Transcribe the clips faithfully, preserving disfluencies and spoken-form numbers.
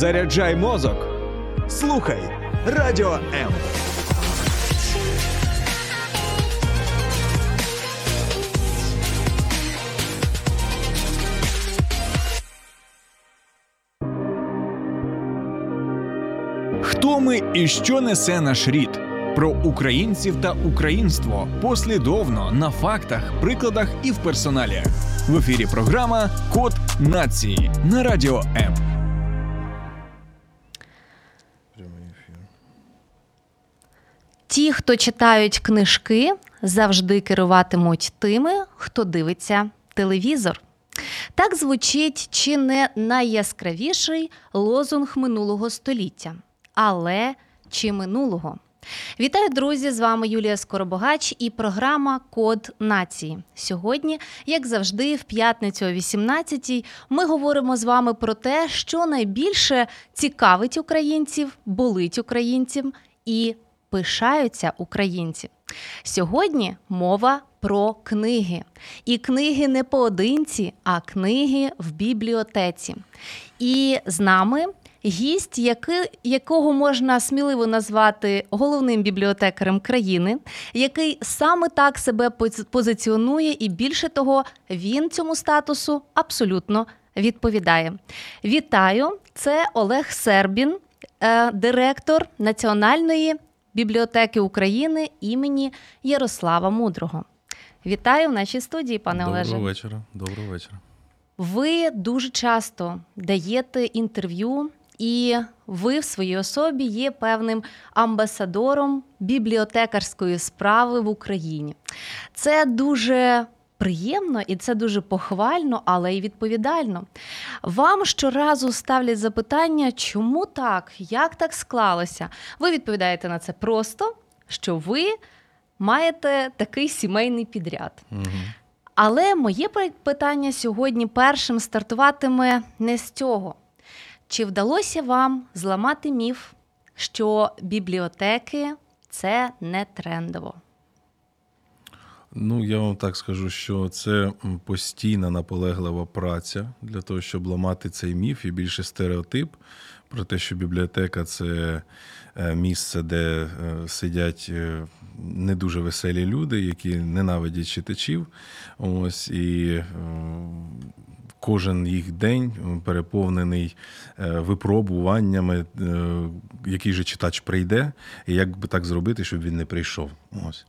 Заряджай мозок. Слухай Радіо М. Хто ми і що несе наш рід? Про українців та українство послідовно на фактах, прикладах і в персоналі. В ефірі програма «Код нації» на Радіо М. Ті, хто читають книжки, завжди керуватимуть тими, хто дивиться телевізор. Так звучить чи не найяскравіший лозунг минулого століття. Але чи минулого? Вітаю, друзі! З вами Юлія Скоробогач і програма «Код нації». Сьогодні, як завжди, в п'ятницю о вісімнадцятій ми говоримо з вами про те, що найбільше цікавить українців, болить українцям і пишаються українці. Сьогодні мова про книги. І книги не поодинці, а книги в бібліотеці. І з нами гість, який, якого можна сміливо назвати головним бібліотекарем країни, який саме так себе позиціонує і, більше того, він цьому статусу абсолютно відповідає. Вітаю! Це Олег Сербін, директор Національної бібліотеки України імені Ярослава Мудрого. Вітаю в нашій студії, пане Олеже. Доброго вечора. Доброго вечора. Ви дуже часто даєте інтерв'ю, і ви в своїй особі є певним амбасадором бібліотекарської справи в Україні. Це дуже приємно і це дуже похвально, але й відповідально. Вам щоразу ставлять запитання, чому так, як так склалося. Ви відповідаєте на це просто, що ви маєте такий сімейний підряд. Угу. Але моє питання сьогодні першим стартуватиме не з цього. Чи вдалося вам зламати міф, що бібліотеки – це не трендово? Ну, я вам так скажу, що це постійна наполеглива праця для того, щоб ламати цей міф і більше стереотип про те, що бібліотека – це місце, де сидять не дуже веселі люди, які ненавидять читачів. Ось, і кожен їх день переповнений випробуваннями, який же читач прийде, і як би так зробити, щоб він не прийшов. Ось.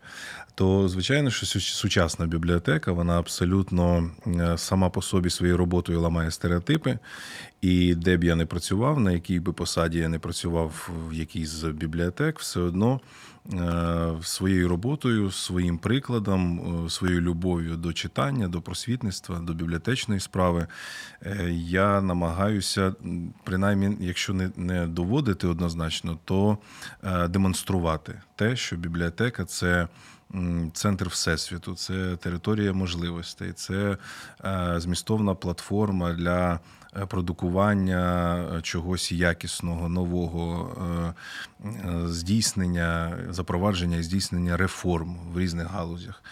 То, звичайно, що сучасна бібліотека, вона абсолютно сама по собі своєю роботою ламає стереотипи. І де б я не працював, на якій би посаді я не працював в якійсь з бібліотек, все одно своєю роботою, своїм прикладом, своєю любов'ю до читання, до просвітництва, до бібліотечної справи, я намагаюся, принаймні, якщо не доводити однозначно, то демонструвати те, що бібліотека – це центр Всесвіту, це територія можливостей, це змістовна платформа для продукування чогось якісного, нового, здійснення, запровадження і здійснення реформ в різних галузях.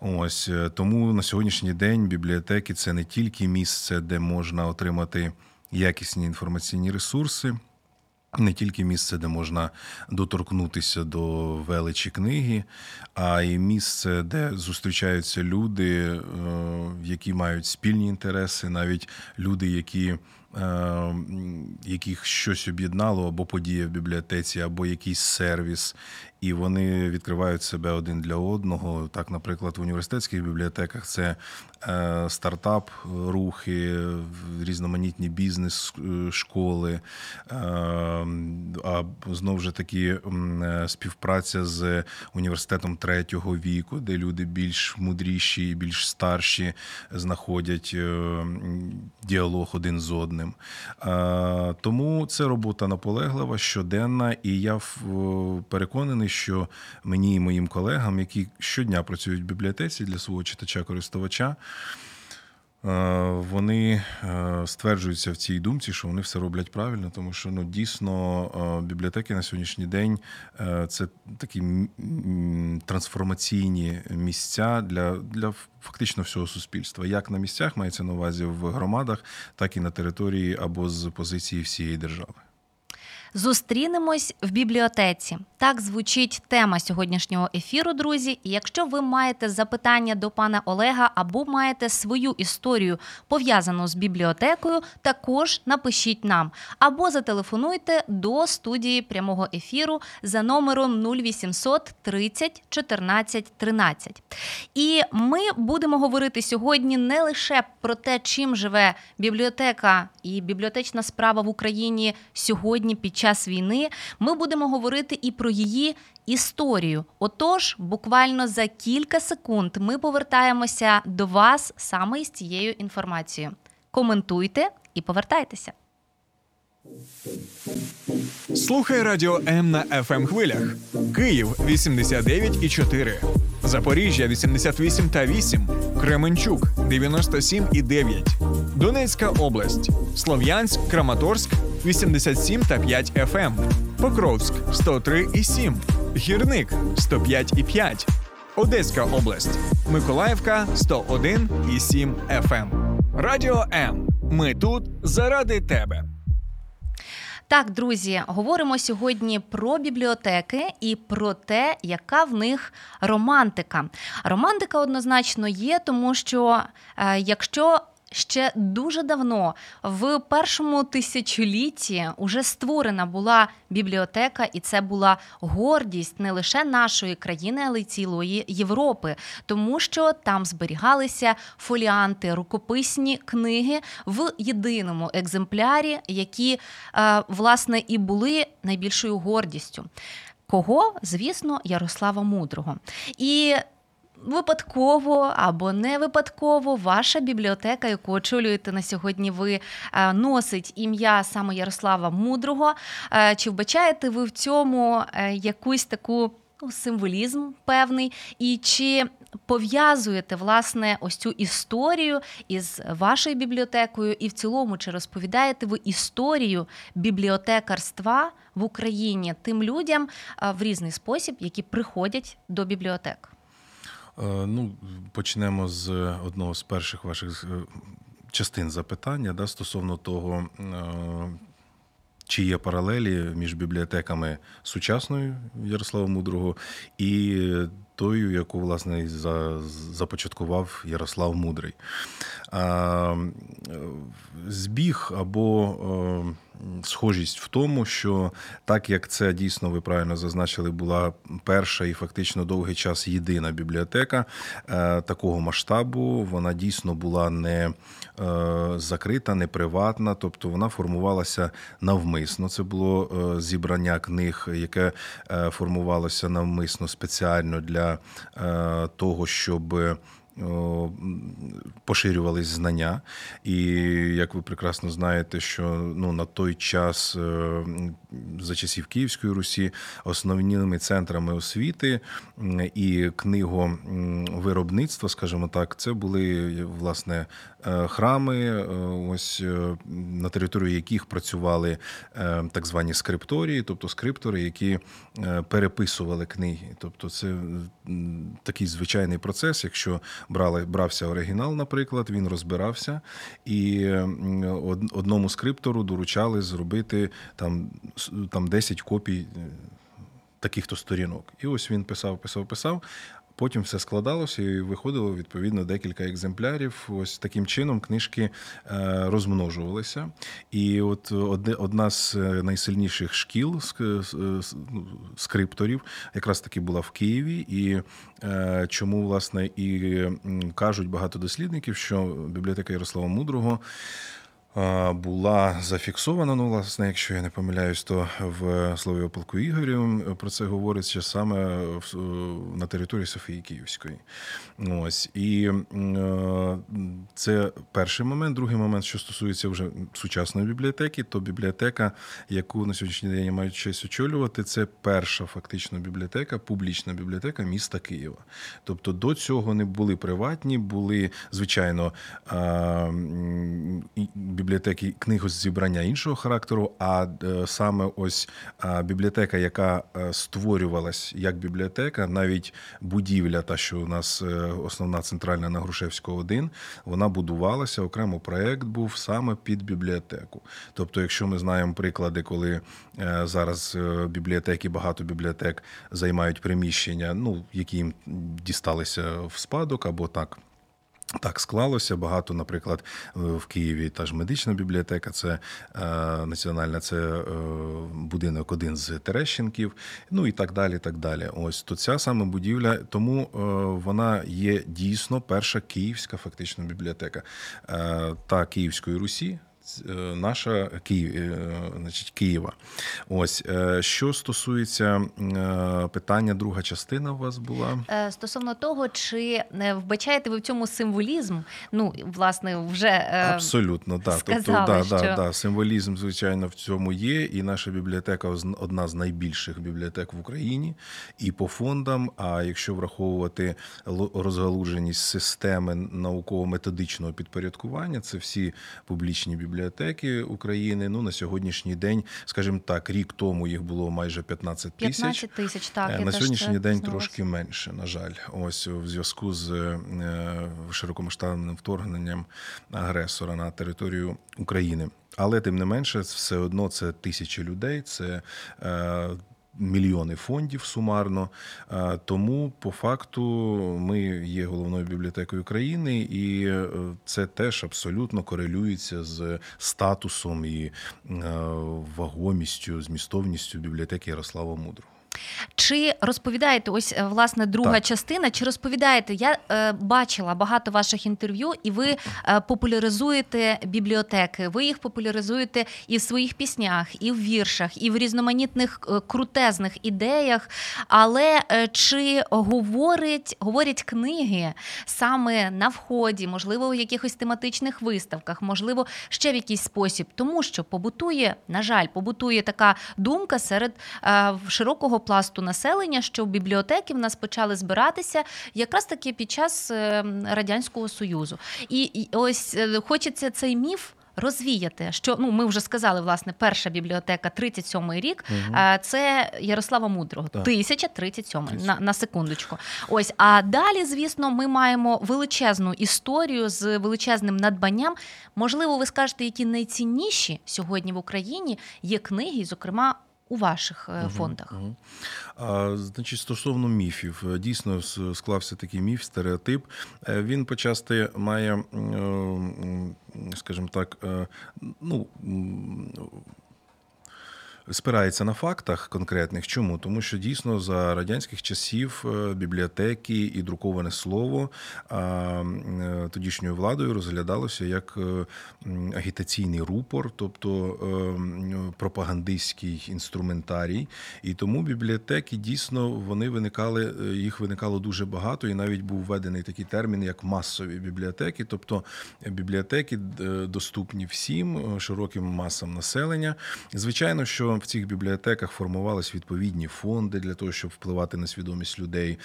Ось, тому на сьогоднішній день бібліотеки – це не тільки місце, де можна отримати якісні інформаційні ресурси, не тільки місце, де можна доторкнутися до величі книги, а й місце, де зустрічаються люди, які мають спільні інтереси, навіть люди, які, яких щось об'єднало, або подія в бібліотеці, або якийсь сервіс, і вони відкривають себе один для одного. Так, наприклад, в університетських бібліотеках це стартап-рухи, різноманітні бізнес-школи, а знову ж таки співпраця з університетом третього віку, де люди більш мудріші і більш старші знаходять діалог один з одним. Тому це робота наполеглива, щоденна, і я переконаний, що мені і моїм колегам, які щодня працюють в бібліотеці для свого читача-користувача, вони стверджуються в цій думці, що вони все роблять правильно, тому що ну дійсно бібліотеки на сьогоднішній день – це такі трансформаційні місця для, для фактично всього суспільства. Як на місцях, мається на увазі в громадах, так і на території або з позиції всієї держави. Зустрінемось в бібліотеці. Так звучить тема сьогоднішнього ефіру, друзі. І якщо ви маєте запитання до пана Олега або маєте свою історію, пов'язану з бібліотекою, також напишіть нам. Або зателефонуйте до студії прямого ефіру за номером нуль вісімсот тридцять чотирнадцять тринадцять. І ми будемо говорити сьогодні не лише про те, чим живе бібліотека і бібліотечна справа в Україні сьогодні під час війни, ми будемо говорити і про її історію. Отож, буквально за кілька секунд ми повертаємося до вас саме із цією інформацією. Коментуйте і повертайтеся. Слухай Радіо М на еф ем-хвилях. Київ вісімдесят дев'ять і чотири, Запоріжжя вісімдесят вісім і вісім, Кременчук дев'яносто сім і дев'ять, Донецька область, Слов'янськ, Краматорськ вісімдесят сім і п'ять еф ем, Покровськ сто три і сім, Гірник сто п'ять і п'ять, Одеська область, Миколаївка сто один і сім еф ем. Радіо М. Ми тут заради тебе. Так, друзі, говоримо сьогодні про бібліотеки і про те, яка в них романтика. Романтика однозначно є, тому що е, якщо ще дуже давно, в першому тисячолітті, уже створена була бібліотека, і це була гордість не лише нашої країни, але й цілої Європи, тому що там зберігалися фоліанти, рукописні книги в єдиному екземплярі, які, власне, і були найбільшою гордістю. Кого? Звісно, Ярослава Мудрого. І випадково або не випадково ваша бібліотека, яку очолюєте на сьогодні ви, носить ім'я саме Ярослава Мудрого. Чи вбачаєте ви в цьому якусь таку символізм певний? І чи пов'язуєте, власне, ось цю історію із вашою бібліотекою? І в цілому, чи розповідаєте ви історію бібліотекарства в Україні тим людям в різний спосіб, які приходять до бібліотек? Ну, почнемо з одного з перших ваших частин запитання, да, стосовно того, чи є паралелі між бібліотеками сучасною Ярослава Мудрого і тою, яку, власне, започаткував Ярослав Мудрий. Збіг або схожість в тому, що так як це дійсно, ви правильно зазначили, була перша і фактично довгий час єдина бібліотека такого масштабу, вона дійсно була не закрита, не приватна, тобто вона формувалася навмисно. Це було зібрання книг, яке формувалося навмисно спеціально для того, щоб поширювались знання. І, як ви прекрасно знаєте, що ну, на той час, за часів Київської Русі, основними центрами освіти і книговиробництва, скажімо так, це були, власне, храми, ось на території яких працювали так звані скрипторії, тобто скриптори, які переписували книги. Тобто це такий звичайний процес, якщо Брали, брався оригінал, наприклад, він розбирався, і одному скриптору доручали зробити там, там десять копій таких-то сторінок. І ось він писав, писав, писав, потім все складалося і виходило, відповідно, декілька екземплярів. Ось таким чином книжки розмножувалися. І от одна з найсильніших шкіл скрипторів якраз таки була в Києві. І чому, власне, і кажуть багато дослідників, що бібліотека Ярослава Мудрого була зафіксована, ну, власне, якщо я не помиляюсь, то в «Слові о полку Ігорів» про це говориться саме на території Софії Київської. Ось. І це перший момент. Другий момент, що стосується вже сучасної бібліотеки, то бібліотека, яку на сьогоднішній день я маю честь очолювати, це перша фактично бібліотека, публічна бібліотека міста Києва. Тобто до цього не були приватні, були, звичайно, бібліотеки, бібліотеки книгозібрання іншого характеру, а саме ось бібліотека, яка створювалась як бібліотека, навіть будівля, та, що у нас основна центральна на Грушевського один, вона будувалася, окремо проєкт був саме під бібліотеку. Тобто, якщо ми знаємо приклади, коли зараз бібліотеки, багато бібліотек займають приміщення, ну, які їм дісталися в спадок або так, Так склалося. Багато, наприклад, в Києві та ж медична бібліотека, це е, національна, це е, будинок один з Терещенків, ну і так далі, так далі. Ось, то ця саме будівля, тому е, вона є дійсно перша київська фактично бібліотека е, та Київської Русі, е, наша Київ, е, значить, Києва. Ось, е, що стосується е, питання, друга частина у вас була? Стосовно того, чи вбачаєте ви в цьому символізм? Ну, власне, вже е, Абсолютно, так. Сказали, тобто, да, що... да, да, символізм, звичайно, в цьому є, і наша бібліотека одна з найбільших бібліотек в Україні, і по фондам, а якщо враховувати розгалуженість системи науково-методичного підпорядкування, це всі публічні бібліотеки України, ну, на сьогоднішній день, скажімо так, рік тому їх було майже п'ятнадцять тисяч. п'ятнадцять тисяч, так. На сьогоднішній день трошки менше, на жаль. Ось в зв'язку з широкомасштабним вторгненням агресора на територію України. Але, тим не менше, все одно це тисячі людей, це е, мільйони фондів сумарно. Е, тому, по факту, ми є головною бібліотекою країни, і це теж абсолютно корелюється з статусом і е, вагомістю, змістовністю бібліотеки Ярослава Мудрого. Чи розповідаєте, ось, власне, друга так. частина, чи розповідаєте, я е, бачила багато ваших інтерв'ю, і ви е, популяризуєте бібліотеки, ви їх популяризуєте і в своїх піснях, і в віршах, і в різноманітних е, крутезних ідеях, але е, чи говорить, говорять книги саме на вході, можливо, в якихось тематичних виставках, можливо, ще в якийсь спосіб, тому що побутує, на жаль, побутує така думка серед е, широкого пласту населення, що в бібліотеки в нас почали збиратися якраз таки під час Радянського Союзу. І ось хочеться цей міф розвіяти, що, ну, ми вже сказали, власне, перша бібліотека, тридцять сьомий рік, угу. це Ярослава Мудрого, так. тисяча тридцять сьомий, на, на секундочку. Ось, а далі, звісно, ми маємо величезну історію з величезним надбанням. Можливо, ви скажете, які найцінніші сьогодні в Україні є книги, зокрема, у ваших угу, фондах. Угу. А, значить, стосовно міфів. Дійсно, склався такий міф, стереотип. Він почасти має, скажімо так, ну, спирається на фактах конкретних. Чому? Тому що дійсно за радянських часів бібліотеки і друковане слово тодішньою владою розглядалося як агітаційний рупор, тобто пропагандистський інструментарій. І тому бібліотеки дійсно вони виникали, їх виникало дуже багато, і навіть був введений такий термін, як масові бібліотеки, тобто бібліотеки доступні всім, широким масам населення. Звичайно, що в цих бібліотеках формувались відповідні фонди для того, щоб впливати на свідомість людей.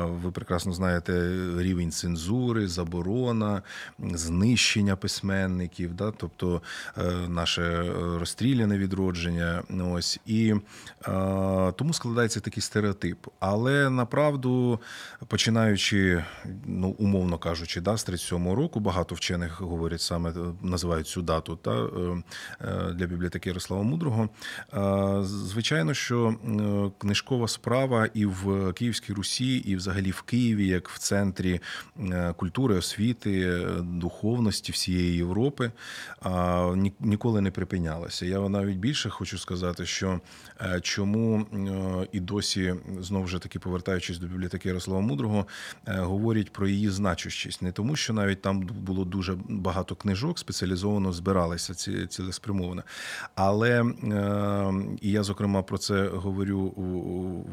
Ви прекрасно знаєте рівень цензури, заборона, знищення письменників, да? Тобто наше розстріляне відродження. Ось. І тому складається такий стереотип. Але, направду, починаючи, ну, умовно кажучи, да, з тридцять сьомого року, багато вчених говорять саме, називають цю дату та, для бібліотеки Ярослава Мудрого, Звичайно, що книжкова справа і в Київській Русі, і взагалі в Києві, як в центрі культури, освіти, духовності всієї Європи, ніколи не припинялася. Я навіть більше хочу сказати, що чому і досі, знову ж таки повертаючись до бібліотеки Ярослава Мудрого, говорять про її значущість. Не тому, що навіть там було дуже багато книжок, спеціалізовано збиралися цілеспрямовано. Але, і я, зокрема, про це говорю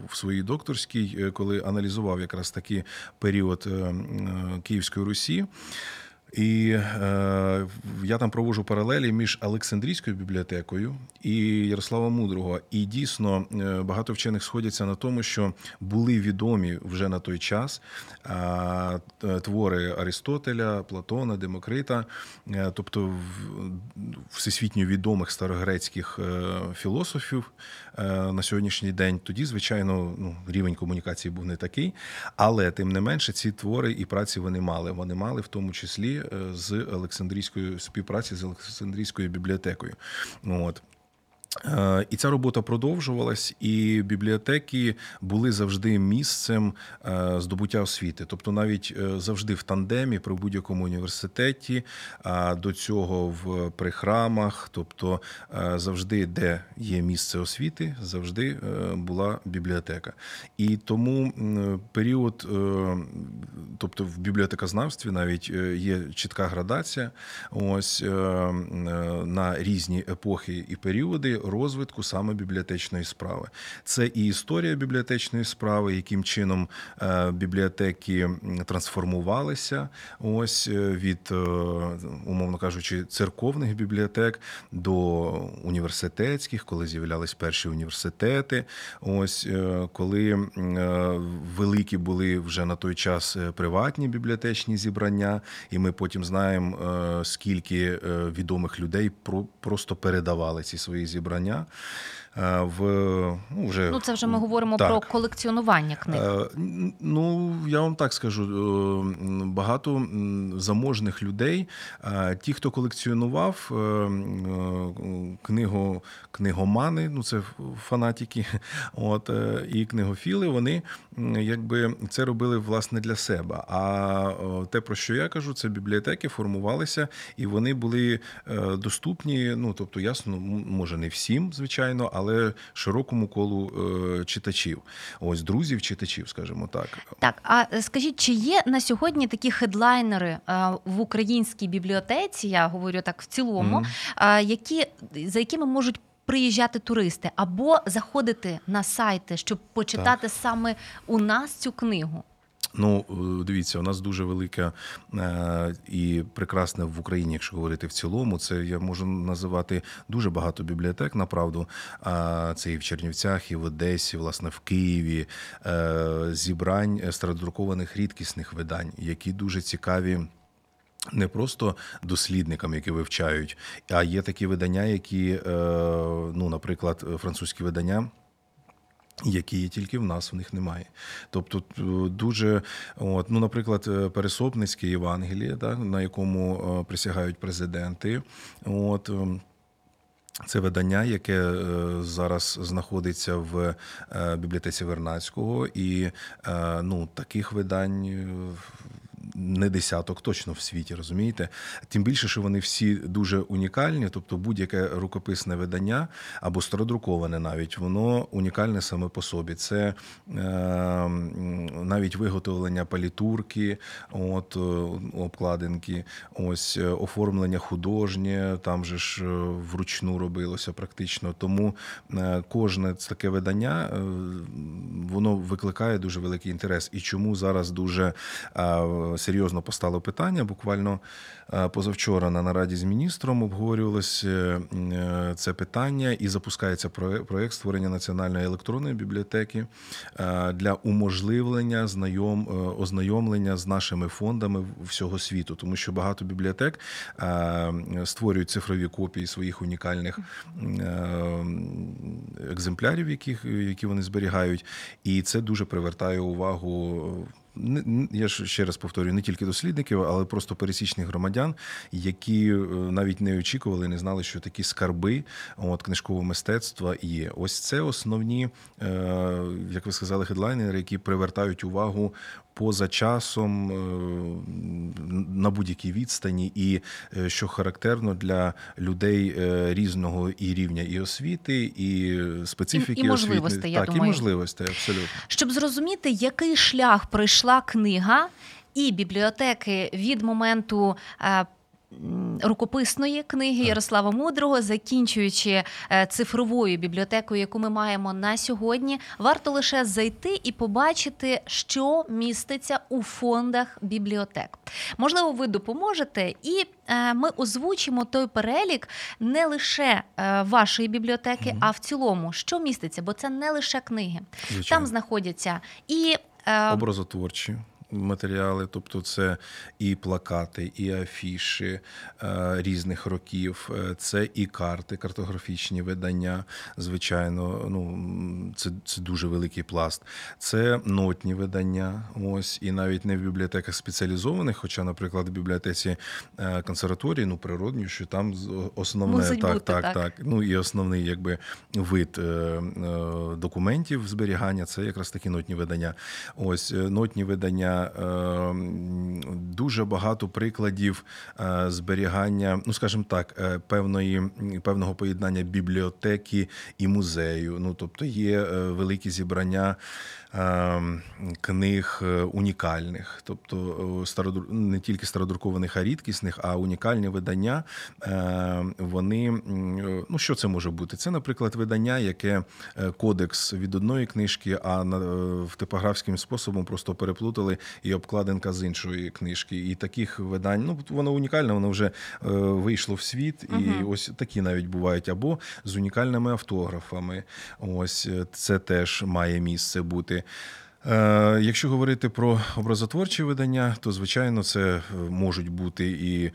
в своїй докторській, коли аналізував якраз такий період Київської Русі, і е, я там проводжу паралелі між Олександрійською бібліотекою і Ярослава Мудрого. І дійсно багато вчених сходяться на тому, що були відомі вже на той час е, твори Аристотеля, Платона, Демокрита, е, тобто всесвітньо відомих старогрецьких філософів е, на сьогоднішній день. Тоді, звичайно, ну, рівень комунікації був не такий, але тим не менше ці твори і праці вони мали. Вони мали в тому числі з Олександрійською співпраці з Олександрійською бібліотекою. От. І ця робота продовжувалась, і бібліотеки були завжди місцем здобуття освіти. Тобто навіть завжди в тандемі при будь-якому університеті, до цього в при храмах, тобто завжди, де є місце освіти, завжди була бібліотека. І тому період, тобто в бібліотекознавстві навіть є чітка градація ось на різні епохи і періоди розвитку саме бібліотечної справи. Це і історія бібліотечної справи, яким чином бібліотеки трансформувалися, ось від, умовно кажучи, церковних бібліотек до університетських, коли з'являлись перші університети, ось коли великі були вже на той час приватні бібліотечні зібрання, і ми потім знаємо, скільки відомих людей просто передавали ці свої зібрання. Брання в ну, вже ну це вже ми говоримо так. Про колекціонування книг. Ну я вам так скажу, багато заможних людей, ті, хто колекціонував книгу, книгомани, ну це фанатики, от і книгофіли, вони якби це робили власне для себе. А те, про що я кажу, це бібліотеки формувалися і вони були доступні. Ну тобто, ясно, може не всім, звичайно, але але широкому колу читачів, ось друзів читачів, скажімо так. Так, а скажіть, чи є на сьогодні такі хедлайнери в українській бібліотеці, я говорю так в цілому, mm-hmm. які, за якими можуть приїжджати туристи або заходити на сайти, щоб почитати так. Саме у нас цю книгу? Ну, дивіться, у нас дуже велика і прекрасна в Україні, якщо говорити в цілому, це я можу називати дуже багато бібліотек, направду. Це і в Чернівцях, і в Одесі, власне, в Києві, зібрань стародрукованих рідкісних видань, які дуже цікаві. Не просто дослідникам, які вивчають, а є такі видання, які, ну, наприклад, французькі видання, які є тільки в нас, в них немає. Тобто дуже, от, ну, наприклад, Пересопницьке Євангеліє, так, на якому присягають президенти, от, це видання, яке зараз знаходиться в бібліотеці Вернадського, і, ну, таких видань не десяток точно в світі, розумієте? Тим більше, що вони всі дуже унікальні, тобто будь-яке рукописне видання, або стародруковане навіть, воно унікальне саме по собі. Це е, навіть виготовлення палітурки, от, обкладинки, ось оформлення художнє, там же ж вручну робилося практично. Тому кожне таке видання, воно викликає дуже великий інтерес. І чому зараз дуже е, серйозно постало питання, буквально позавчора на нараді з міністром обговорювалося це питання і запускається проєкт створення національної електронної бібліотеки для уможливлення знайом, ознайомлення з нашими фондами всього світу, тому що багато бібліотек створюють цифрові копії своїх унікальних екземплярів, які, які вони зберігають, і це дуже привертає увагу я ж ще раз повторюю, не тільки дослідників, але просто пересічних громадян, які навіть не очікували, не знали, що такі скарби от книжкового мистецтва є. Ось це основні, як ви сказали, хедлайнери, які привертають увагу поза часом, на будь-якій відстані, і що характерно для людей різного і рівня і освіти, і специфіки і, і освіти, так, я думаю. І можливостей, абсолютно. Щоб зрозуміти, який шлях пройшла книга і бібліотеки від моменту рукописної книги Ярослава Мудрого, закінчуючи цифровою бібліотекою, яку ми маємо на сьогодні, варто лише зайти і побачити, що міститься у фондах бібліотек. Можливо, ви допоможете, і ми озвучимо той перелік не лише вашої бібліотеки, угу. а в цілому, що міститься, бо це не лише книги. Звичайно. Там знаходяться і образотворчі матеріали, тобто це і плакати, і афіші різних років, це і карти, картографічні видання, звичайно, ну, це, це дуже великий пласт. Це нотні видання, ось, і навіть не в бібліотеках спеціалізованих, хоча, наприклад, в бібліотеці консерваторії, ну, природньо, що там основне, так, бути, так, так, так, ну, і основний, якби, вид документів зберігання, це якраз такі нотні видання. Ось, нотні видання, дуже багато прикладів зберігання, ну, скажімо так, певної, певного поєднання бібліотеки і музею. Ну, тобто є великі зібрання книг унікальних, тобто стародрук... не тільки стародрукованих, а рідкісних, а унікальні видання, вони, ну, що це може бути? Це, наприклад, видання, яке кодекс від одної книжки, а в типографським способом просто переплутали і обкладинка з іншої книжки. І таких видань, ну, воно унікальне, воно вже е, вийшло в світ, і uh-huh. ось такі навіть бувають. Або з унікальними автографами. Ось це теж має місце бути. Е, якщо говорити про образотворчі видання, то, звичайно, це можуть бути і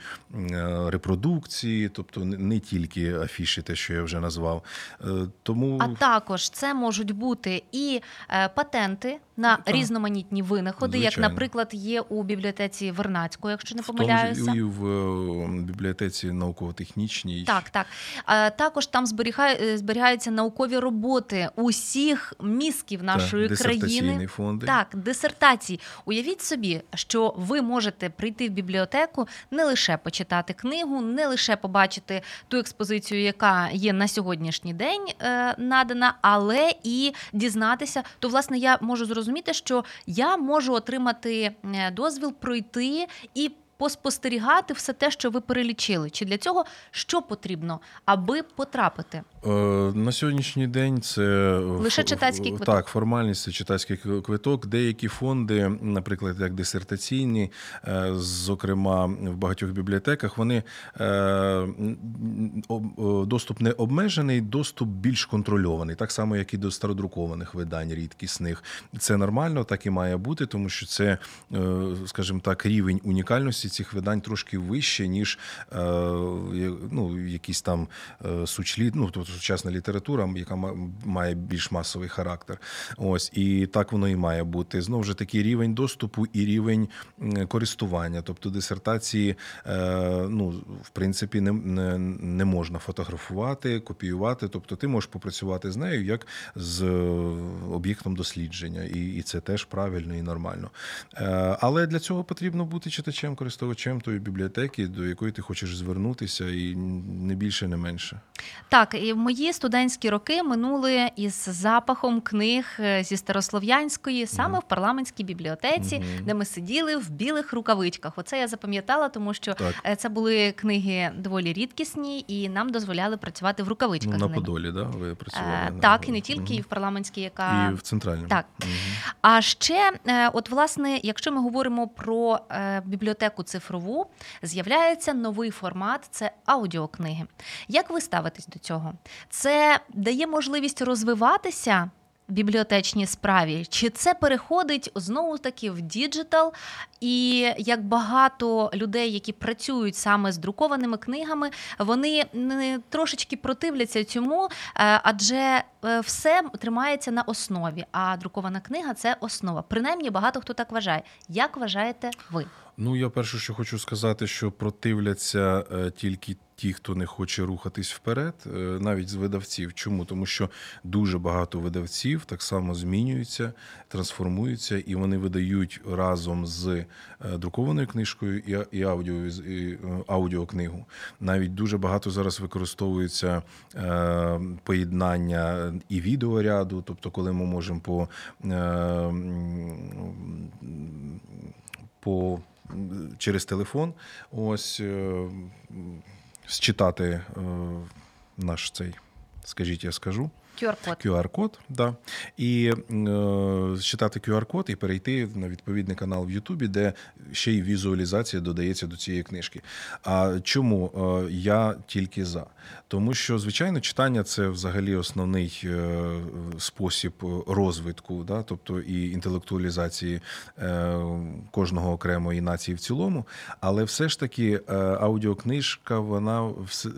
репродукції, тобто не тільки афіші, те, що я вже назвав. Е, тому... А також це можуть бути і патенти, на так. різноманітні винаходи, звичайно. Як, наприклад, є у бібліотеці Вернадського, якщо не помиляюся. В тому ж і в бібліотеці науково-технічній. Так, так. А також там зберігаються наукові роботи усіх мізків нашої так, країни. Дисертаційні фонди. Так, дисертації. Уявіть собі, що ви можете прийти в бібліотеку, не лише почитати книгу, не лише побачити ту експозицію, яка є на сьогоднішній день надана, але і дізнатися. То, власне, я можу зрозуміти, розуміти, що я можу отримати дозвіл пройти і поспостерігати все те, що ви перелічили. Чи для цього що потрібно, аби потрапити? На сьогоднішній день це лише читацький квиток. Так, формальність, це читацький квиток. Деякі фонди, наприклад, як дисертаційні, зокрема в багатьох бібліотеках, вони доступ не обмежений, доступ більш контрольований, так само, як і до стародрукованих видань рідкісних. Це нормально, так і має бути, тому що це, скажімо так, рівень унікальності цих видань трошки вище, ніж, ну, якісь там сучліт, ну, тобто сучасна література, яка має більш масовий характер. Ось, і так воно і має бути. Знову ж таки, рівень доступу і рівень користування. Тобто дисертації, ну, в принципі, не, не, не можна фотографувати, копіювати. Тобто ти можеш попрацювати з нею як з об'єктом дослідження. І, і це теж правильно і нормально. Але для цього потрібно бути читачем, користувачем тої бібліотеки, до якої ти хочеш звернутися, і не більше, не менше. Так, і мої студентські роки минули із запахом книг зі Старослов'янської, саме mm. в парламентській бібліотеці, mm. де ми сиділи в білих рукавичках. Оце я запам'ятала, тому що так. це були книги доволі рідкісні, і нам дозволяли працювати в рукавичках. Ну, на Подолі, да? Ви працювали? А, так, і не тільки, mm. і в парламентській, яка... І в центральному. Так. Mm. А ще, от, власне, якщо ми говоримо про бібліотеку цифрову, з'являється новий формат – це аудіокниги. Як ви ставитесь до цього? Це дає можливість розвиватися бібліотечній справі? Чи це переходить знову-таки в діджитал? І як багато людей, які працюють саме з друкованими книгами, вони трошечки противляться цьому, адже все тримається на основі, а друкована книга – це основа. Принаймні, багато хто так вважає. Як вважаєте ви? Ну, я перше, що хочу сказати, що противляться тільки ті, хто не хоче рухатись вперед, навіть з видавців. Чому? Тому що дуже багато видавців так само змінюються, трансформуються, і вони видають разом з друкованою книжкою і аудіо, і аудіокнигу. Навіть дуже багато зараз використовується поєднання і відеоряду, тобто коли ми можемо по... по через телефон ось считати наш цей, скажіть, я скажу. ку ар код. ку ар код, да. І считати е, ку ар код і перейти на відповідний канал в Ютубі, де ще й візуалізація додається до цієї книжки. А чому е, я тільки за? Тому що, звичайно, читання – це взагалі основний е, спосіб розвитку, да, тобто і інтелектуалізації е, кожного окремої нації в цілому, але все ж таки е, аудіокнижка, вона е,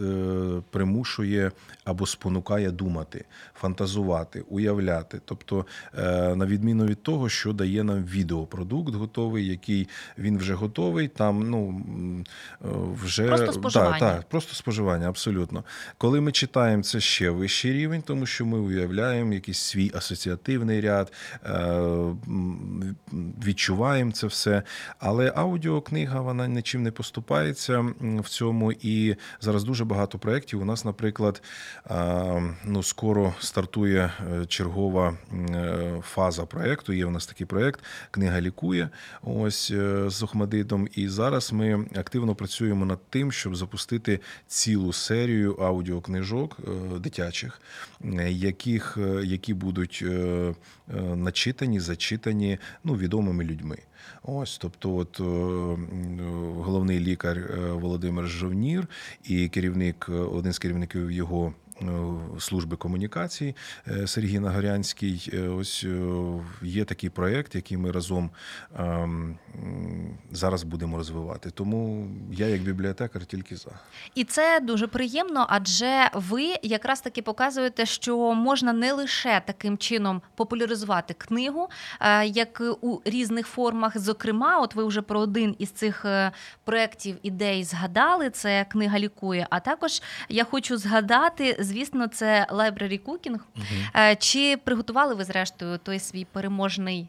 примушує або спонукає думати, фантазувати, уявляти. Тобто, на відміну від того, що дає нам відеопродукт готовий, який він вже готовий, там, ну, вже... Просто споживання. Так, так, просто споживання, абсолютно. Коли ми читаємо, це ще вищий рівень, тому що ми уявляємо якийсь свій асоціативний ряд, відчуваємо це все. Але аудіокнига, вона нічим не поступається в цьому, і зараз дуже багато проєктів. У нас, наприклад, ну, скоро стартує чергова фаза проєкту. Є в нас такий проєкт «Книга лікує», ось з Охматдитом. І зараз ми активно працюємо над тим, щоб запустити цілу серію аудіокнижок дитячих, яких, які будуть начитані, зачитані, ну, відомими людьми. Ось, тобто, от головний лікар Володимир Жовнір і керівник, один з керівників його служби комунікації Сергій Нагорянський. Ось є такий проєкт, який ми разом зараз будемо розвивати. Тому я як бібліотекар тільки за. І це дуже приємно, адже ви якраз таки показуєте, що можна не лише таким чином популяризувати книгу, як у різних формах. Зокрема, от ви вже про один із цих проєктів, ідей згадали, це «Книга лікує», а також я хочу згадати, звісно, це library cooking. Угу. Чи приготували ви, зрештою, той свій переможний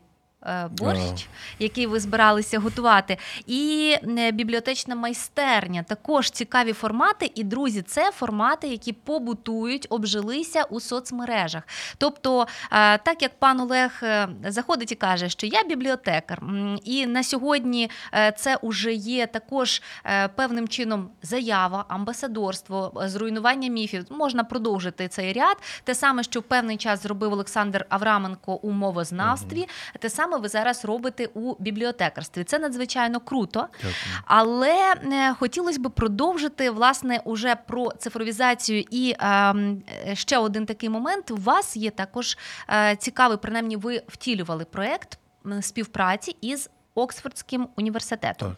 борщ, який ви збиралися готувати? І бібліотечна майстерня. Також цікаві формати. І, друзі, це формати, які побутують, обжилися у соцмережах. Тобто, так як пан Олег заходить і каже, що я бібліотекар, і на сьогодні це уже є також певним чином заява, амбасадорство, зруйнування міфів. Можна продовжити цей ряд. Те саме, що в певний час зробив Олександр Авраменко у мовознавстві, те саме ви зараз робите у бібліотекарстві. Це надзвичайно круто. Дякую. Але хотілося б продовжити, власне, уже про цифровізацію. І е, ще один такий момент. У вас є також е, цікавий, принаймні ви втілювали проєкт співпраці із Оксфордським університетом. Так.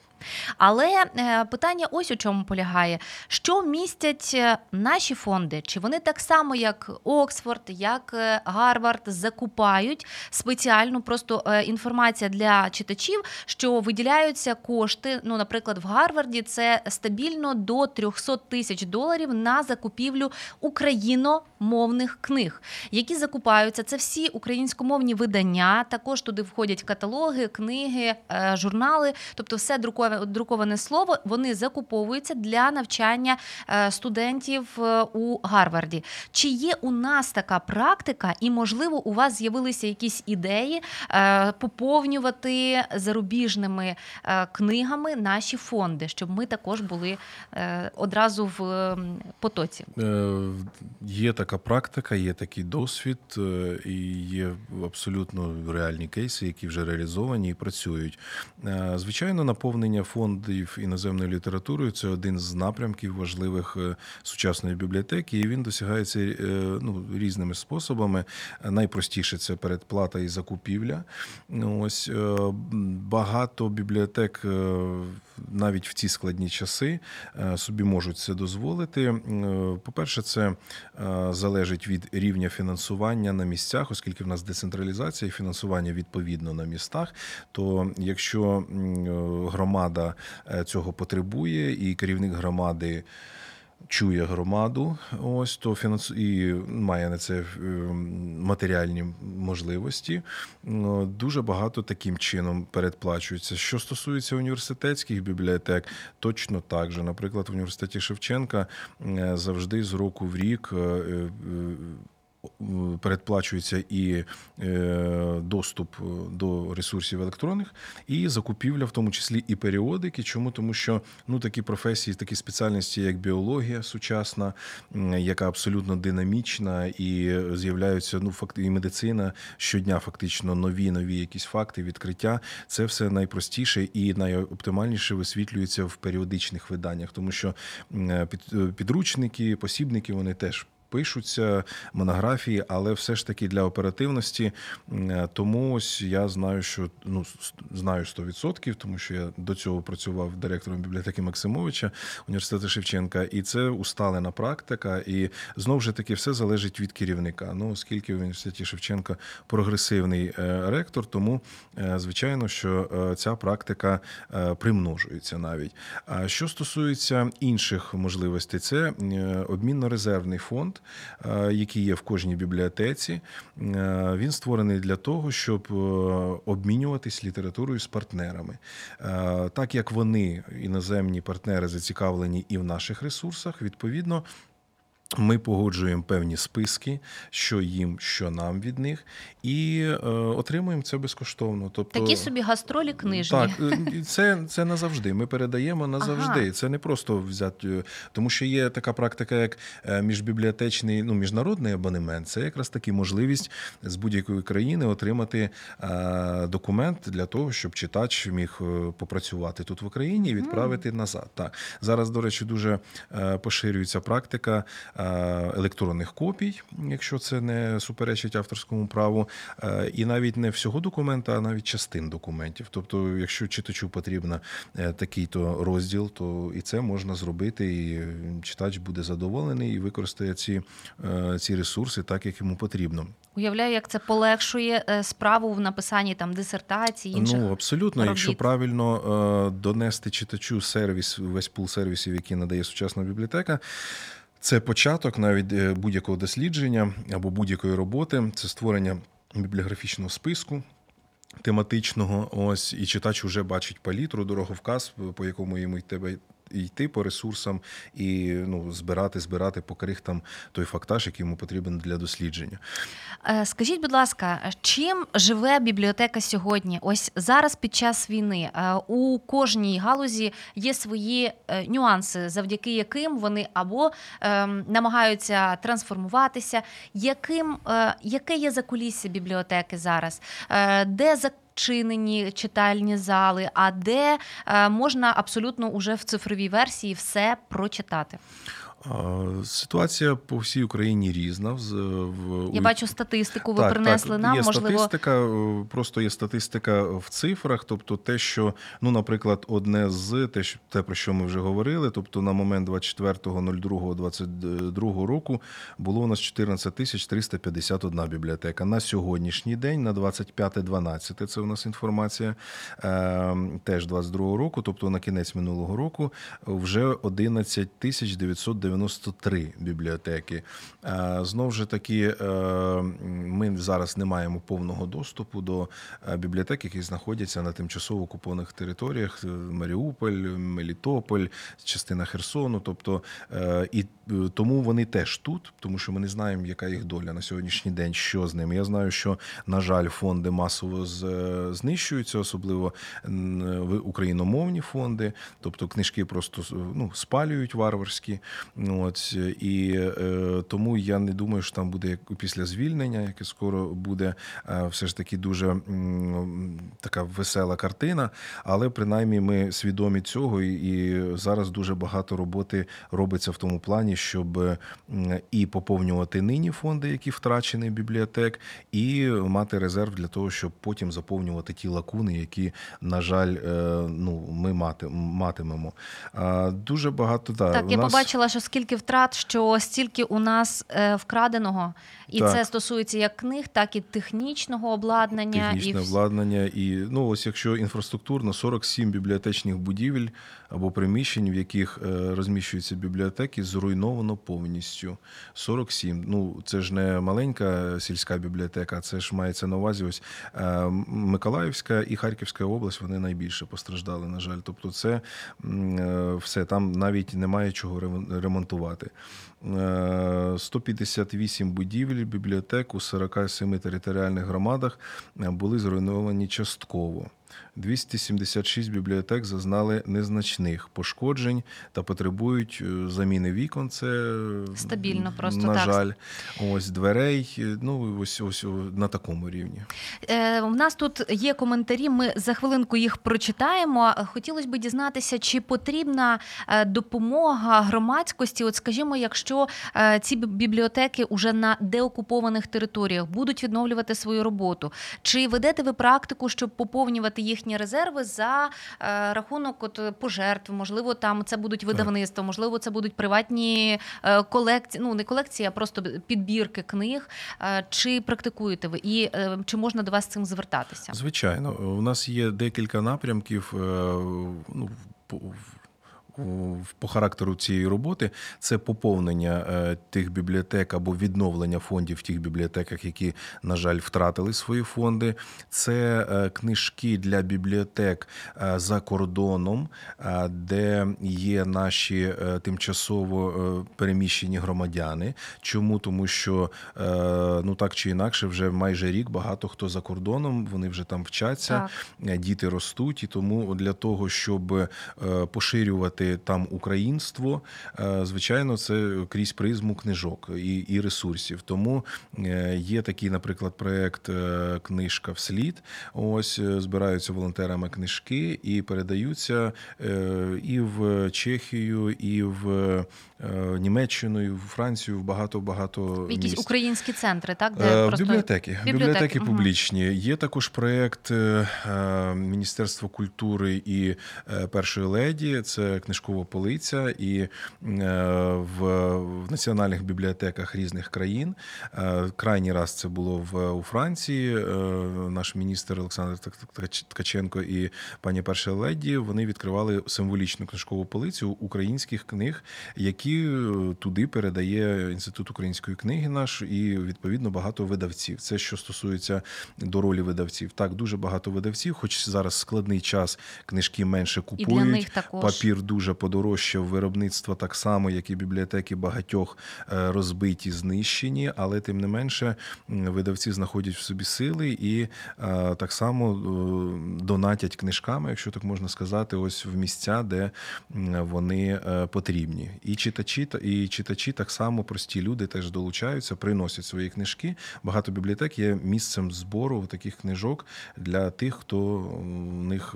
Але питання ось у чому полягає. Що містять наші фонди? Чи вони так само, як Оксфорд, як Гарвард, закупають спеціальну просто інформацію для читачів, що виділяються кошти, ну, наприклад, в Гарварді це стабільно до триста тисяч доларів на закупівлю україномовних книг, які закупаються. Це всі українськомовні видання, також туди входять каталоги, книги, журнали, тобто все друкує друковане слово, вони закуповуються для навчання студентів у Гарварді. Чи є у нас така практика і, можливо, у вас з'явилися якісь ідеї поповнювати зарубіжними книгами наші фонди, щоб ми також були одразу в потоці? Є така практика, є такий досвід і є абсолютно реальні кейси, які вже реалізовані і працюють. Звичайно, наповнення Управління фондів іноземною літературою – це один з напрямків важливих сучасної бібліотеки, і він досягається ну, різними способами. Найпростіше – це передплата і закупівля. Ось багато бібліотек навіть в ці складні часи собі можуть це дозволити. По-перше, це залежить від рівня фінансування на місцях, оскільки в нас децентралізація і фінансування відповідно на містах, то якщо громада цього потребує і керівник громади чує громаду, ось то фінансу... і має на це матеріальні можливості. Дуже багато таким чином передплачується. Що стосується університетських бібліотек, точно так же. Наприклад, в університеті Шевченка завжди з року в рік передплачується і доступ до ресурсів електронних, і закупівля, в тому числі і періодики. Чому? Тому що ну, такі професії, такі спеціальності, як біологія сучасна, яка абсолютно динамічна, і з'являються ну, факти, і медицина щодня фактично нові, нові якісь факти, відкриття. Це все найпростіше і найоптимальніше висвітлюється в періодичних виданнях, тому що підручники, посібники, вони теж пишуться, монографії, але все ж таки для оперативності. Тому ось я знаю, що ну знаю сто відсотків, тому що я до цього працював директором бібліотеки Максимовича університету Шевченка, і це усталена практика, і знов же таки все залежить від керівника. Ну, оскільки в університеті Шевченка прогресивний ректор, тому звичайно, що ця практика примножується навіть. А що стосується інших можливостей, це обмінно-резервний фонд, який є в кожній бібліотеці. Він створений для того, щоб обмінюватись літературою з партнерами. Так як вони, іноземні партнери, зацікавлені і в наших ресурсах, відповідно, ми погоджуємо певні списки, що їм, що нам від них, і е, отримуємо це безкоштовно. Тобто, такі собі гастролі книжні. Так, це, це назавжди, ми передаємо назавжди. Ага. Це не просто взяти, тому що є така практика, як міжбібліотечний, ну, міжнародний абонемент. Це якраз таки можливість з будь-якої країни отримати е, документ для того, щоб читач міг попрацювати тут в Україні і відправити mm. назад. Так. Зараз, до речі, дуже поширюється практика електронних копій, якщо це не суперечить авторському праву, і навіть не всього документа, а навіть частин документів. Тобто, якщо читачу потрібен такий-то розділ, то і це можна зробити, і читач буде задоволений і використає ці, ці ресурси так, як йому потрібно. Уявляю, як це полегшує справу в написанні там дисертацій, інших ну, абсолютно, робіт. Якщо правильно донести читачу сервіс, весь пул сервісів, які надає сучасна бібліотека, це початок навіть будь-якого дослідження або будь-якої роботи. Це створення бібліографічного списку тематичного. Ось і читач уже бачить палітру, дороговказ, по якому йому йти, йти по ресурсам і ну, збирати, збирати по крихтам той фактаж, який йому потрібен для дослідження. Скажіть, будь ласка, чим живе бібліотека сьогодні? Ось зараз під час війни у кожній галузі є свої нюанси, завдяки яким вони або намагаються трансформуватися. Яким, яке є закулісся бібліотеки зараз? Де за чинені читальні зали, а де можна абсолютно уже в цифровій версії все прочитати? Ситуація по всій Україні різна. В... Я бачу статистику, ви так, принесли так, нам, є можливо... статистика, просто є статистика в цифрах, тобто те, що, ну, наприклад, одне з те, що, те про що ми вже говорили, тобто на момент двадцять четвертого лютого двадцять другого року було у нас чотирнадцять тисяч триста п'ятдесят одна бібліотека. На сьогоднішній день, на двадцять п'яте дванадцяте, це у нас інформація теж двадцять другого року, тобто на кінець минулого року, вже одинадцять тисяч дев'ятсот дев'яносто дев'яносто три бібліотеки. Знов же таки, ми зараз не маємо повного доступу до бібліотек, які знаходяться на тимчасово окупованих територіях: Маріуполь, Мелітополь, частина Херсону. Тобто, і тому вони теж тут, тому що ми не знаємо, яка їх доля на сьогоднішній день, що з ними. Я знаю, що, на жаль, фонди масово знищуються, особливо україномовні фонди, тобто книжки просто ну, спалюють варварські. От, і е, тому я не думаю, що там буде як після звільнення, яке скоро буде, е, все ж таки дуже м, така весела картина, але принаймні ми свідомі цього, і, і зараз дуже багато роботи робиться в тому плані, щоб е, і поповнювати нині фонди, які втрачені бібліотек, і мати резерв для того, щоб потім заповнювати ті лакуни, які, на жаль, е, ну, ми мати, матимемо. Е, дуже багато, да, так, я нас... побачила, що скільки втрат, що стільки у нас е, вкраденого. І так. Це стосується як книг, так і технічного обладнання. Технічне і... обладнання. І, ну, ось якщо інфраструктурно, сорок сім бібліотечних будівель або приміщень, в яких е, розміщуються бібліотеки, зруйновано повністю. сорок сім. Ну, це ж не маленька сільська бібліотека, це ж мається на увазі ось е, Миколаївська і Харківська область, вони найбільше постраждали, на жаль. Тобто це е, все, там навіть немає чого ремонтувати. сто п'ятдесят вісім будівель бібліотек у сорок сім територіальних громадах були зруйновані частково. двісті сімдесят шість бібліотек зазнали незначних пошкоджень та потребують заміни вікон. Це стабільно, просто на так. жаль, ось дверей. Ну ось ось на такому рівні. Е, у нас тут є коментарі. Ми за хвилинку їх прочитаємо. Хотілося б дізнатися, чи потрібна допомога громадськості. От, скажімо, якщо ці бібліотеки уже на деокупованих територіях будуть відновлювати свою роботу, чи ведете ви практику, щоб поповнювати їхні резерви за е, рахунок от, пожертв, можливо, там це будуть видавництва, можливо, це будуть приватні е, колекції, ну не колекції, а просто підбірки книг. Е, чи практикуєте ви? І е, чи можна до вас з цим звертатися? Звичайно. У нас є декілька напрямків, е, ну, по... по характеру цієї роботи. Це поповнення тих бібліотек або відновлення фондів в тих бібліотеках, які, на жаль, втратили свої фонди. Це книжки для бібліотек за кордоном, де є наші тимчасово переміщені громадяни. Чому? Тому що, ну так чи інакше, вже майже рік багато хто за кордоном, вони вже там вчаться, так. Діти ростуть, і тому для того, щоб поширювати там українство, звичайно, це крізь призму книжок і, і ресурсів. Тому є такий, наприклад, проєкт «Книжка вслід». Ось збираються волонтерами книжки і передаються і в Чехію, і в Німеччину, і в Францію, в багато-багато міст. Якісь українські центри, так? Де просто... Бібліотеки. Бібліотеки, бібліотеки угу. публічні. Є також проєкт Міністерства культури і першої леді. Це книжкова полиця, і в національних бібліотеках різних країн. Крайній раз це було в у Франції. Наш міністр Олександр Ткаченко і пані перша леді, вони відкривали символічну книжкову полицю українських книг, які туди передає Інститут української книги наш, і відповідно багато видавців. Це що стосується до ролі видавців. Так, дуже багато видавців, хоч зараз складний час, книжки менше купують. І для них також. Пір дуже подорожчав, виробництво так само, як і бібліотеки багатьох розбиті, знищені, але тим не менше видавці знаходять в собі сили і так само донатять книжками, якщо так можна сказати, ось в місця, де вони потрібні. І читачі, і читачі так само, прості люди теж долучаються, приносять свої книжки. Багато бібліотек є місцем збору таких книжок для тих, хто в них,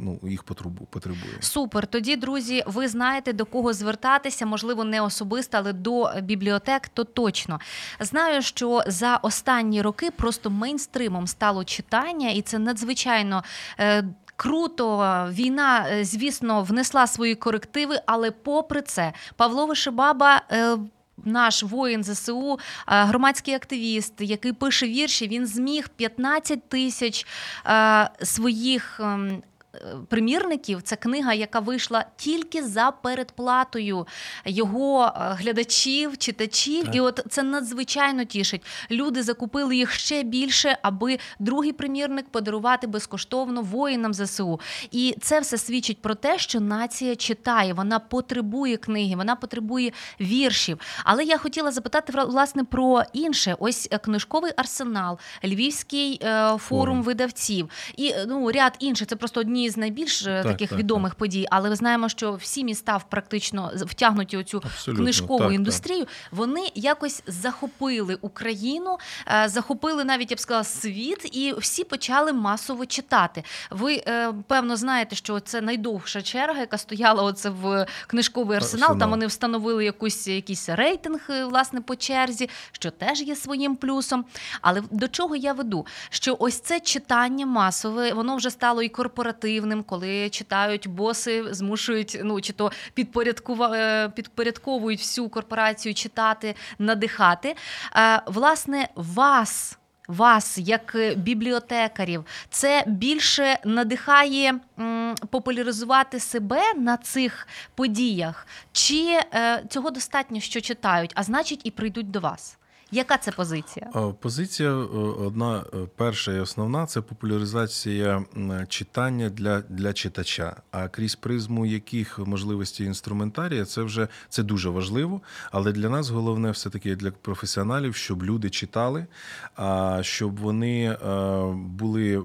ну, їх потребує. Супер! Тоді, друзі, ви знаєте, до кого звертатися, можливо, не особисто, але до бібліотек, то точно. Знаю, що за останні роки просто мейнстримом стало читання, і це надзвичайно е- круто. Війна, е- звісно, внесла свої корективи, але попри це Павло Вишебаба... Е- Наш воїн ЗСУ, громадський активіст, який пише вірші, він зміг п'ятнадцять тисяч е- своїх... Е- примірників. Це книга, яка вийшла тільки за передплатою його глядачів, читачів. Так. І от це надзвичайно тішить. Люди закупили їх ще більше, аби другий примірник подарувати безкоштовно воїнам ЗСУ. І це все свідчить про те, що нація читає. Вона потребує книги, вона потребує віршів. Але я хотіла запитати, власне, про інше. Ось книжковий арсенал, Львівський форум О. видавців і ну, ряд інших. Це просто одні одні з найбільш так, таких так, відомих так. подій, але ми знаємо, що всі міста практично втягнуті у цю Абсолютно. книжкову так, індустрію. Так. Вони якось захопили Україну, захопили навіть, я б сказала, світ, і всі почали масово читати. Ви, певно, знаєте, що це найдовша черга, яка стояла оце в Книжковий Арсенал. Арсенал. Там вони встановили якусь, якийсь рейтинг, власне, по черзі, що теж є своїм плюсом. Але до чого я веду? Що ось це читання масове, воно вже стало і корпоративним, коли читають боси, змушують, ну, чи то підпорядковують всю корпорацію читати, надихати. Власне, вас... Вас, як бібліотекарів, це більше надихає м, популяризувати себе на цих подіях? Чи е, цього достатньо, що читають, а значить і прийдуть до вас? Яка це позиція? Позиція одна, перша і основна – це популяризація читання для, для читача. А крізь призму яких можливостей інструментарія, це вже це дуже важливо. Але для нас головне все-таки для професіоналів, щоб люди читали, щоб вони були...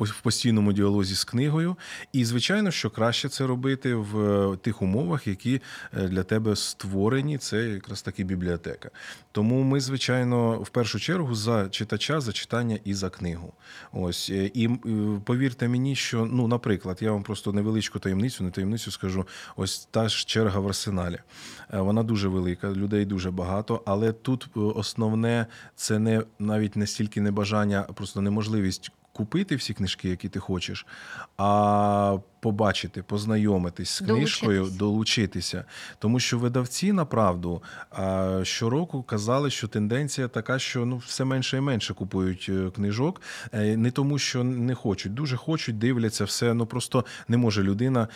в постійному діалозі з книгою. І, звичайно, що краще це робити в тих умовах, які для тебе створені. Це якраз таки бібліотека. Тому ми, звичайно, в першу чергу за читача, за читання і за книгу. Ось. І повірте мені, що, ну, наприклад, я вам просто невеличку таємницю, не таємницю скажу, ось та ж черга в Арсеналі. Вона дуже велика, людей дуже багато, але тут основне це не навіть настільки небажання, а просто неможливість купити всі книжки, які ти хочеш, а побачити, познайомитись з книжкою, долучитися. долучитися. Тому що видавці, направду, щороку казали, що тенденція така, що ну, все менше і менше купують книжок. Не тому, що не хочуть. Дуже хочуть, дивляться все. Ну просто не може людина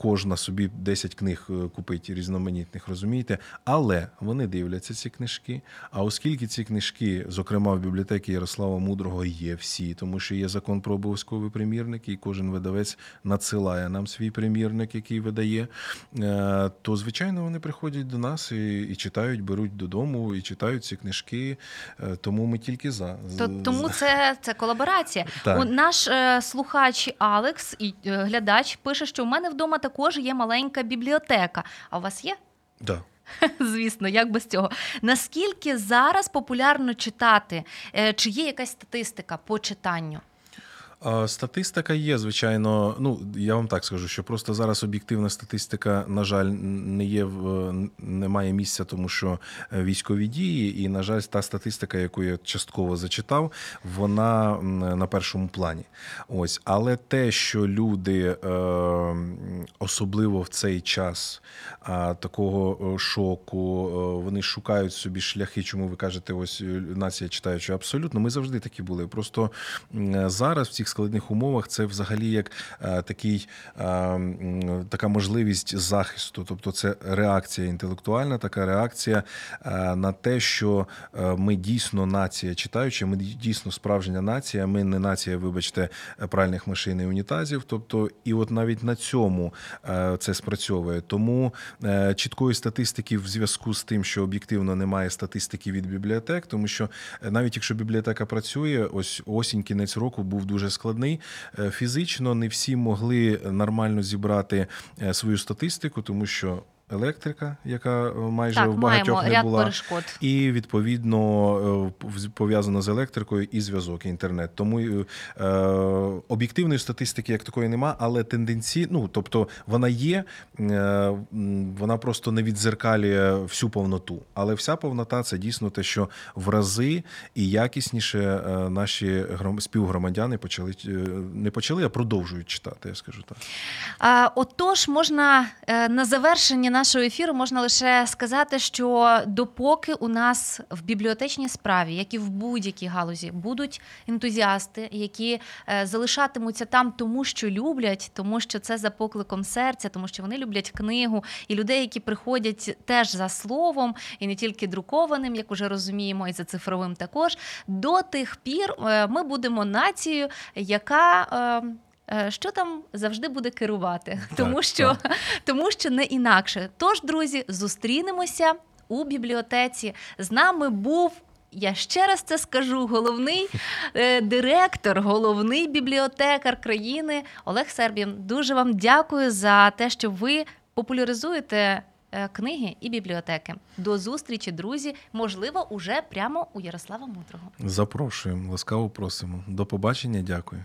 кожна собі десять книг купити різноманітних, розумієте? Але вони дивляться ці книжки. А оскільки ці книжки, зокрема в бібліотеці Ярослава Мудрого, є всі, тому що є закон про обов'язкові примірники, і кожен видавець на це силає нам свій примірник, який видає, то, звичайно, вони приходять до нас і, і читають, беруть додому, і читають ці книжки. Тому ми тільки за. То, тому це, це колаборація. Так. Наш е, слухач Алекс і е, глядач пише, що в мене вдома також є маленька бібліотека. А у вас є? Так. Да. Звісно, як без цього. Наскільки зараз популярно читати? Е, чи є якась статистика по читанню? Статистика є, звичайно, ну я вам так скажу, що просто зараз об'єктивна статистика, на жаль, не є в немає місця, тому що військові дії, і, на жаль, та статистика, яку я частково зачитав, вона на першому плані. Ось, але те, що люди особливо в цей час такого шоку, вони шукають собі шляхи, чому ви кажете, ось нація читаюча, абсолютно, ми завжди такі були. Просто зараз в цих складних умовах це взагалі як а, такий, а, така можливість захисту. Тобто це реакція інтелектуальна, така реакція а, на те, що а, ми дійсно нація читаюча, ми дійсно справжня нація, ми не нація, вибачте, пральних машин і унітазів. Тобто і от навіть на цьому а, це спрацьовує. Тому а, чіткої статистики в зв'язку з тим, що об'єктивно немає статистики від бібліотек, тому що навіть якщо бібліотека працює, ось осінь, кінець року був дуже Дуже складний. Фізично не всі могли нормально зібрати свою статистику, тому що електрика, яка майже так, в багатьох не була, перешкод. І відповідно пов'язано з електрикою і зв'язок, і інтернет. Тому е, об'єктивної статистики як такої нема, але тенденції, ну тобто вона є, е, вона просто не відзеркалює всю повноту. Але вся повнота – це дійсно те, що в рази і якісніше наші співгромадяни почали не почали, а продовжують читати, я скажу так. А, отож, можна на завершення нашого ефіру можна лише сказати, що допоки у нас в бібліотечній справі, як і в будь-якій галузі, будуть ентузіасти, які залишатимуться там, тому що люблять, тому що це за покликом серця, тому що вони люблять книгу, і людей, які приходять теж за словом, і не тільки друкованим, як уже розуміємо, і за цифровим також, до тих пір ми будемо нацією, яка... що там завжди буде керувати, так, тому, що, тому що не інакше. Тож, друзі, зустрінемося у бібліотеці. З нами був я ще раз це скажу, головний е, директор, головний бібліотекар країни Олег Сербін. Дуже вам дякую за те, що ви популяризуєте книги і бібліотеки. До зустрічі, друзі, можливо, уже прямо у Ярослава Мудрого. Запрошуємо, ласкаво просимо. До побачення, дякую.